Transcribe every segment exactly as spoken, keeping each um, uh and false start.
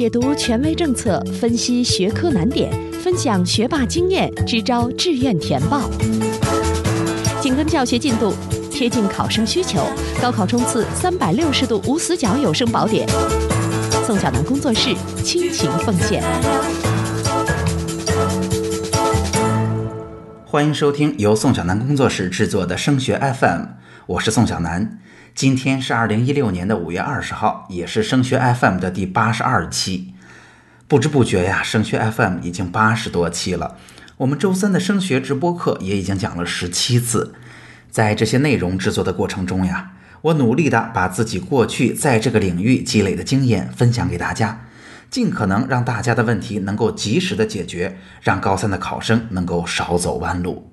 解读权威政策，分析学科难点，分享学霸经验，支招志愿填报。紧跟教学进度，贴近考生需求，高考冲刺三百六十度无死角有声宝典。宋小楠工作室倾情奉献。欢迎收听由宋小楠工作室制作的升学 F M， 我是宋小楠。今天是二零一六年的五月二十号，也是升学 F M 的第八十二期。不知不觉呀，升学 F M 已经八十多期了。我们周三的升学直播课也已经讲了十七次。在这些内容制作的过程中呀，我努力的把自己过去在这个领域积累的经验分享给大家，尽可能让大家的问题能够及时的解决，让高三的考生能够少走弯路。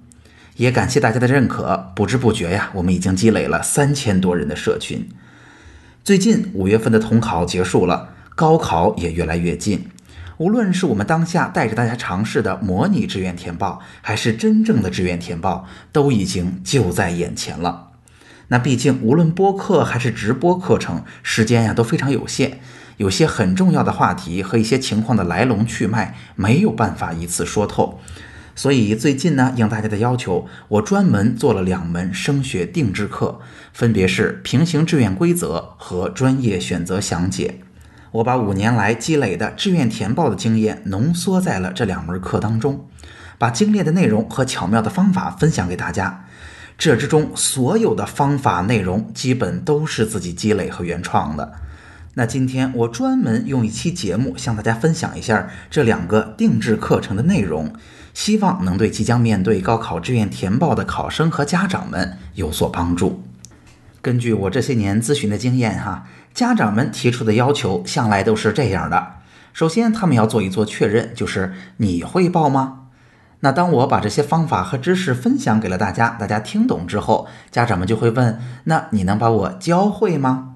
也感谢大家的认可，不知不觉呀，我们已经积累了三千多人的社群。最近五月份的统考结束了，高考也越来越近。无论是我们当下带着大家尝试的模拟志愿填报，还是真正的志愿填报，都已经就在眼前了。那毕竟无论播客还是直播课程，时间呀都非常有限，有些很重要的话题和一些情况的来龙去脉没有办法一次说透。所以最近呢，应大家的要求，我专门做了两门升学定制课，分别是平行志愿规则和专业选择详解。我把五年来积累的志愿填报的经验浓缩在了这两门课当中，把精炼的内容和巧妙的方法分享给大家。这之中所有的方法内容基本都是自己积累和原创的。那今天我专门用一期节目向大家分享一下这两个定制课程的内容，希望能对即将面对高考志愿填报的考生和家长们有所帮助。根据我这些年咨询的经验哈，家长们提出的要求向来都是这样的。首先他们要做一做确认，就是你会报吗？那当我把这些方法和知识分享给了大家，大家听懂之后，家长们就会问，那你能把我教会吗？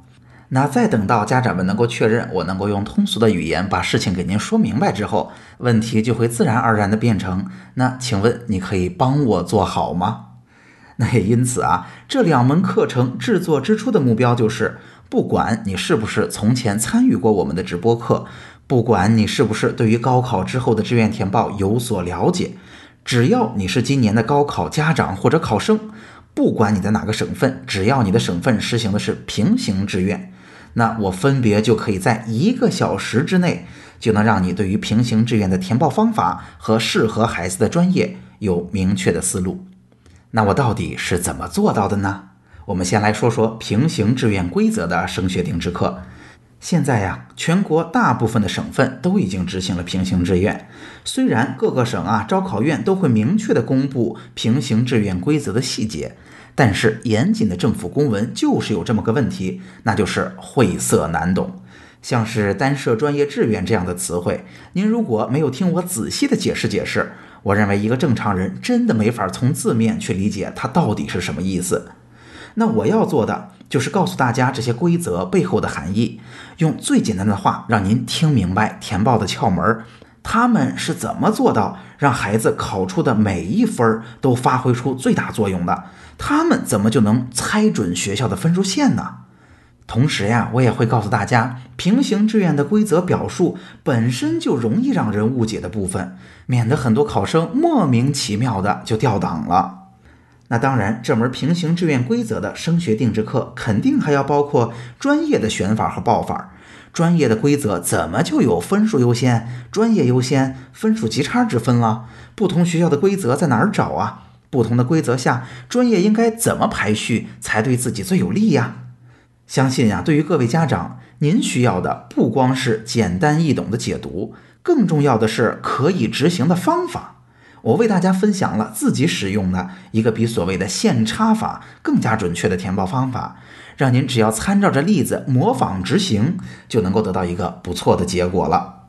那再等到家长们能够确认我能够用通俗的语言把事情给您说明白之后，问题就会自然而然的变成，那请问你可以帮我做好吗？那也因此啊，这两门课程制作之初的目标就是，不管你是不是从前参与过我们的直播课，不管你是不是对于高考之后的志愿填报有所了解，只要你是今年的高考家长或者考生，不管你在哪个省份，只要你的省份实行的是平行志愿，那我分别就可以在一个小时之内就能让你对于平行志愿的填报方法和适合孩子的专业有明确的思路。那我到底是怎么做到的呢？我们先来说说平行志愿规则的升学定制课。现在呀、啊，全国大部分的省份都已经执行了平行志愿。虽然各个省啊招考院都会明确的公布平行志愿规则的细节，但是严谨的政府公文就是有这么个问题，那就是晦涩难懂。像是单设专业志愿这样的词汇，您如果没有听我仔细的解释解释，我认为一个正常人真的没法从字面去理解它到底是什么意思。那我要做的就是告诉大家这些规则背后的含义，用最简单的话让您听明白填报的窍门，他们是怎么做到让孩子考出的每一分都发挥出最大作用的，他们怎么就能猜准学校的分数线呢？同时呀，我也会告诉大家平行志愿的规则表述本身就容易让人误解的部分，免得很多考生莫名其妙的就掉档了。那当然，这门平行志愿规则的升学定制课肯定还要包括专业的选法和报法。专业的规则怎么就有分数优先、专业优先、分数级差之分了？不同学校的规则在哪儿找啊？不同的规则下，专业应该怎么排序才对自己最有利呀？相信呀、啊，对于各位家长，您需要的不光是简单易懂的解读，更重要的是可以执行的方法。我为大家分享了自己使用的一个比所谓的线差法更加准确的填报方法，让您只要参照着例子模仿执行，就能够得到一个不错的结果了。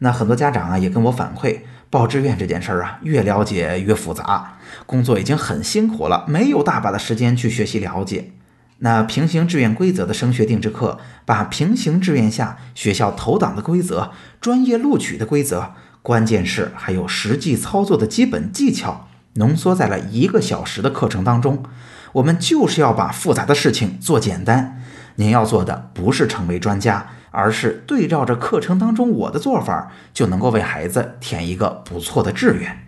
那很多家长啊也跟我反馈，报志愿这件事儿啊越了解越复杂，工作已经很辛苦了，没有大把的时间去学习了解。那平行志愿规则的升学定制课，把平行志愿下学校投档的规则、专业录取的规则，关键是还有实际操作的基本技巧，浓缩在了一个小时的课程当中。我们就是要把复杂的事情做简单。您要做的不是成为专家，而是对照着课程当中我的做法，就能够为孩子填一个不错的志愿。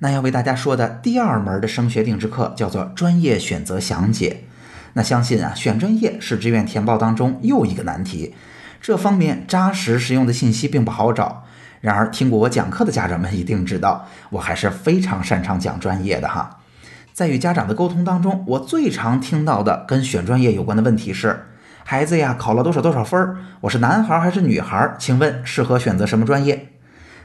那要为大家说的第二门的升学定制课叫做专业选择详解。那相信啊，选专业是志愿填报当中又一个难题，这方面扎实实用的信息并不好找。然而听过我讲课的家长们一定知道，我还是非常擅长讲专业的哈。在与家长的沟通当中，我最常听到的跟选专业有关的问题是，孩子呀考了多少多少分，我是男孩还是女孩，请问适合选择什么专业？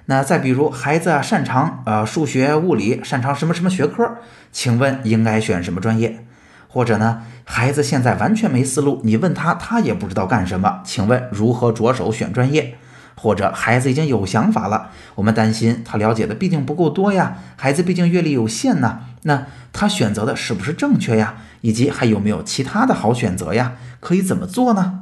那再比如孩子擅长呃数学物理，擅长什么什么学科，请问应该选什么专业？或者呢，孩子现在完全没思路，你问他他也不知道干什么，请问如何着手选专业？或者孩子已经有想法了，我们担心他了解的毕竟不够多呀，孩子毕竟阅历有限呢，那他选择的是不是正确呀？以及还有没有其他的好选择呀？可以怎么做呢？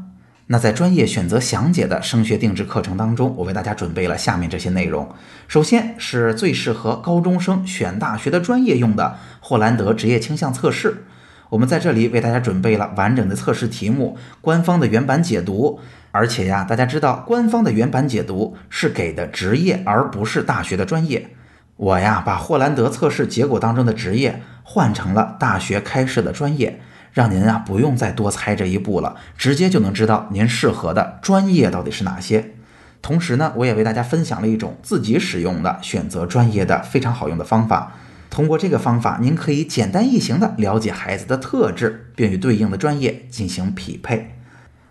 那在专业选择详解的升学定制课程当中，我为大家准备了下面这些内容。首先是最适合高中生选大学的专业用的霍兰德职业倾向测试，我们在这里为大家准备了完整的测试题目、官方的原版解读。而且呀，大家知道官方的原版解读是给的职业，而不是大学的专业。我呀，把霍兰德测试结果当中的职业换成了大学开设的专业，让您啊不用再多猜这一步了，直接就能知道您适合的专业到底是哪些。同时呢，我也为大家分享了一种自己使用的选择专业的非常好用的方法。通过这个方法，您可以简单易行的了解孩子的特质，并与对应的专业进行匹配。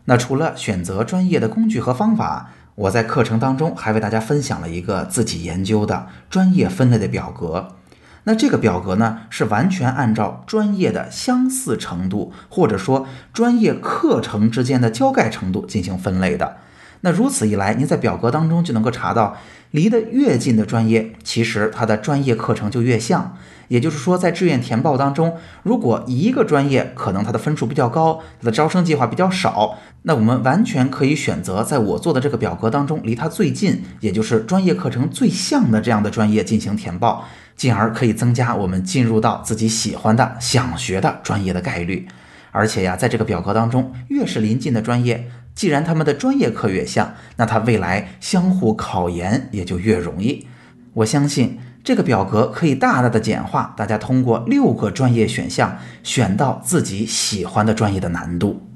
那除了选择专业的工具和方法，我在课程当中还为大家分享了一个自己研究的专业分类的表格。那这个表格呢，是完全按照专业的相似程度，或者说专业课程之间的交概程度进行分类的。那如此一来，您在表格当中就能够查到，离得越近的专业，其实它的专业课程就越像。也就是说，在志愿填报当中，如果一个专业可能它的分数比较高，它的招生计划比较少，那我们完全可以选择在我做的这个表格当中离它最近，也就是专业课程最像的这样的专业进行填报，进而可以增加我们进入到自己喜欢的、想学的专业的概率。而且呀，在这个表格当中，越是临近的专业，既然他们的专业课越像，那它未来相互考研也就越容易。我相信这个表格可以大大的简化大家通过六个专业选项选到自己喜欢的专业的难度。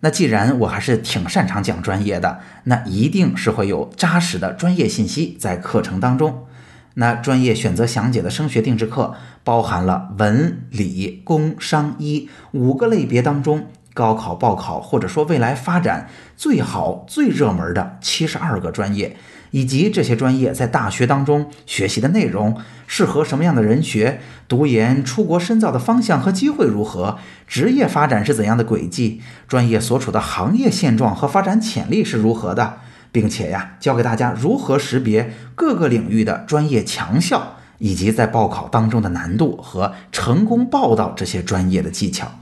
那既然我还是挺擅长讲专业的，那一定是会有扎实的专业信息在课程当中。那专业选择详解的升学定制课包含了文、理、工、商、医五个类别当中，高考报考或者说未来发展最好最热门的七十二个专业，以及这些专业在大学当中学习的内容，适合什么样的人学，读研出国深造的方向和机会如何，职业发展是怎样的轨迹，专业所处的行业现状和发展潜力是如何的，并且呀，教给大家如何识别各个领域的专业强项，以及在报考当中的难度和成功报到这些专业的技巧。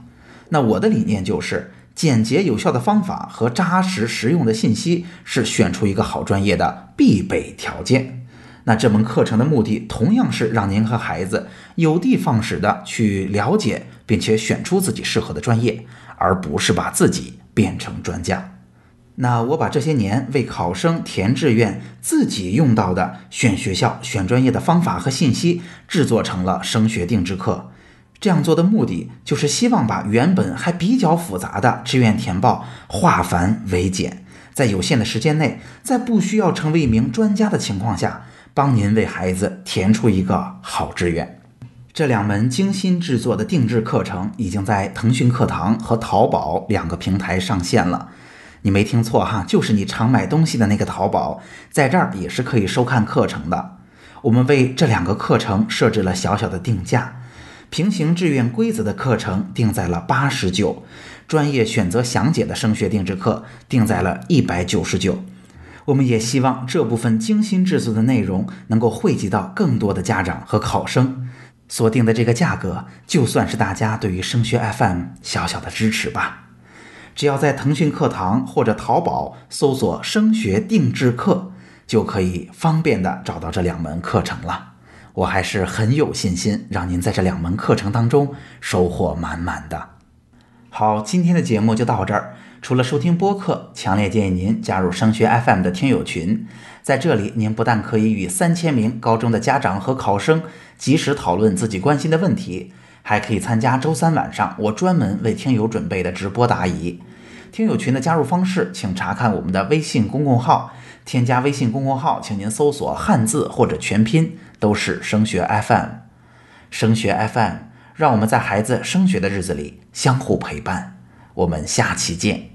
那我的理念就是，简洁有效的方法和扎实实用的信息是选出一个好专业的必备条件。那这门课程的目的同样是让您和孩子有的放矢的去了解，并且选出自己适合的专业，而不是把自己变成专家。那我把这些年为考生填志愿自己用到的选学校、选专业的方法和信息制作成了升学定制课。这样做的目的就是希望把原本还比较复杂的志愿填报化繁为简，在有限的时间内，在不需要成为一名专家的情况下，帮您为孩子填出一个好志愿。这两门精心制作的定制课程已经在腾讯课堂和淘宝两个平台上线了。你没听错哈，就是你常买东西的那个淘宝，在这儿也是可以收看课程的。我们为这两个课程设置了小小的定价，平行志愿规则的课程定在了八十九，专业选择详解的升学定制课定在了一百九十九。我们也希望这部分精心制作的内容能够惠及到更多的家长和考生。所定的这个价格，就算是大家对于升学 F M 小小的支持吧。只要在腾讯课堂或者淘宝搜索升学定制课，就可以方便的找到这两门课程了。我还是很有信心让您在这两门课程当中收获满满的。好，今天的节目就到这儿。除了收听播客，强烈建议您加入升学 F M 的听友群。在这里，您不但可以与三千名高中的家长和考生及时讨论自己关心的问题，还可以参加周三晚上我专门为听友准备的直播答疑。听友群的加入方式，请查看我们的微信公共号，添加微信公共号，请您搜索汉字或者全拼，都是升学 F M。 升学 F M， 让我们在孩子升学的日子里相互陪伴。我们下期见。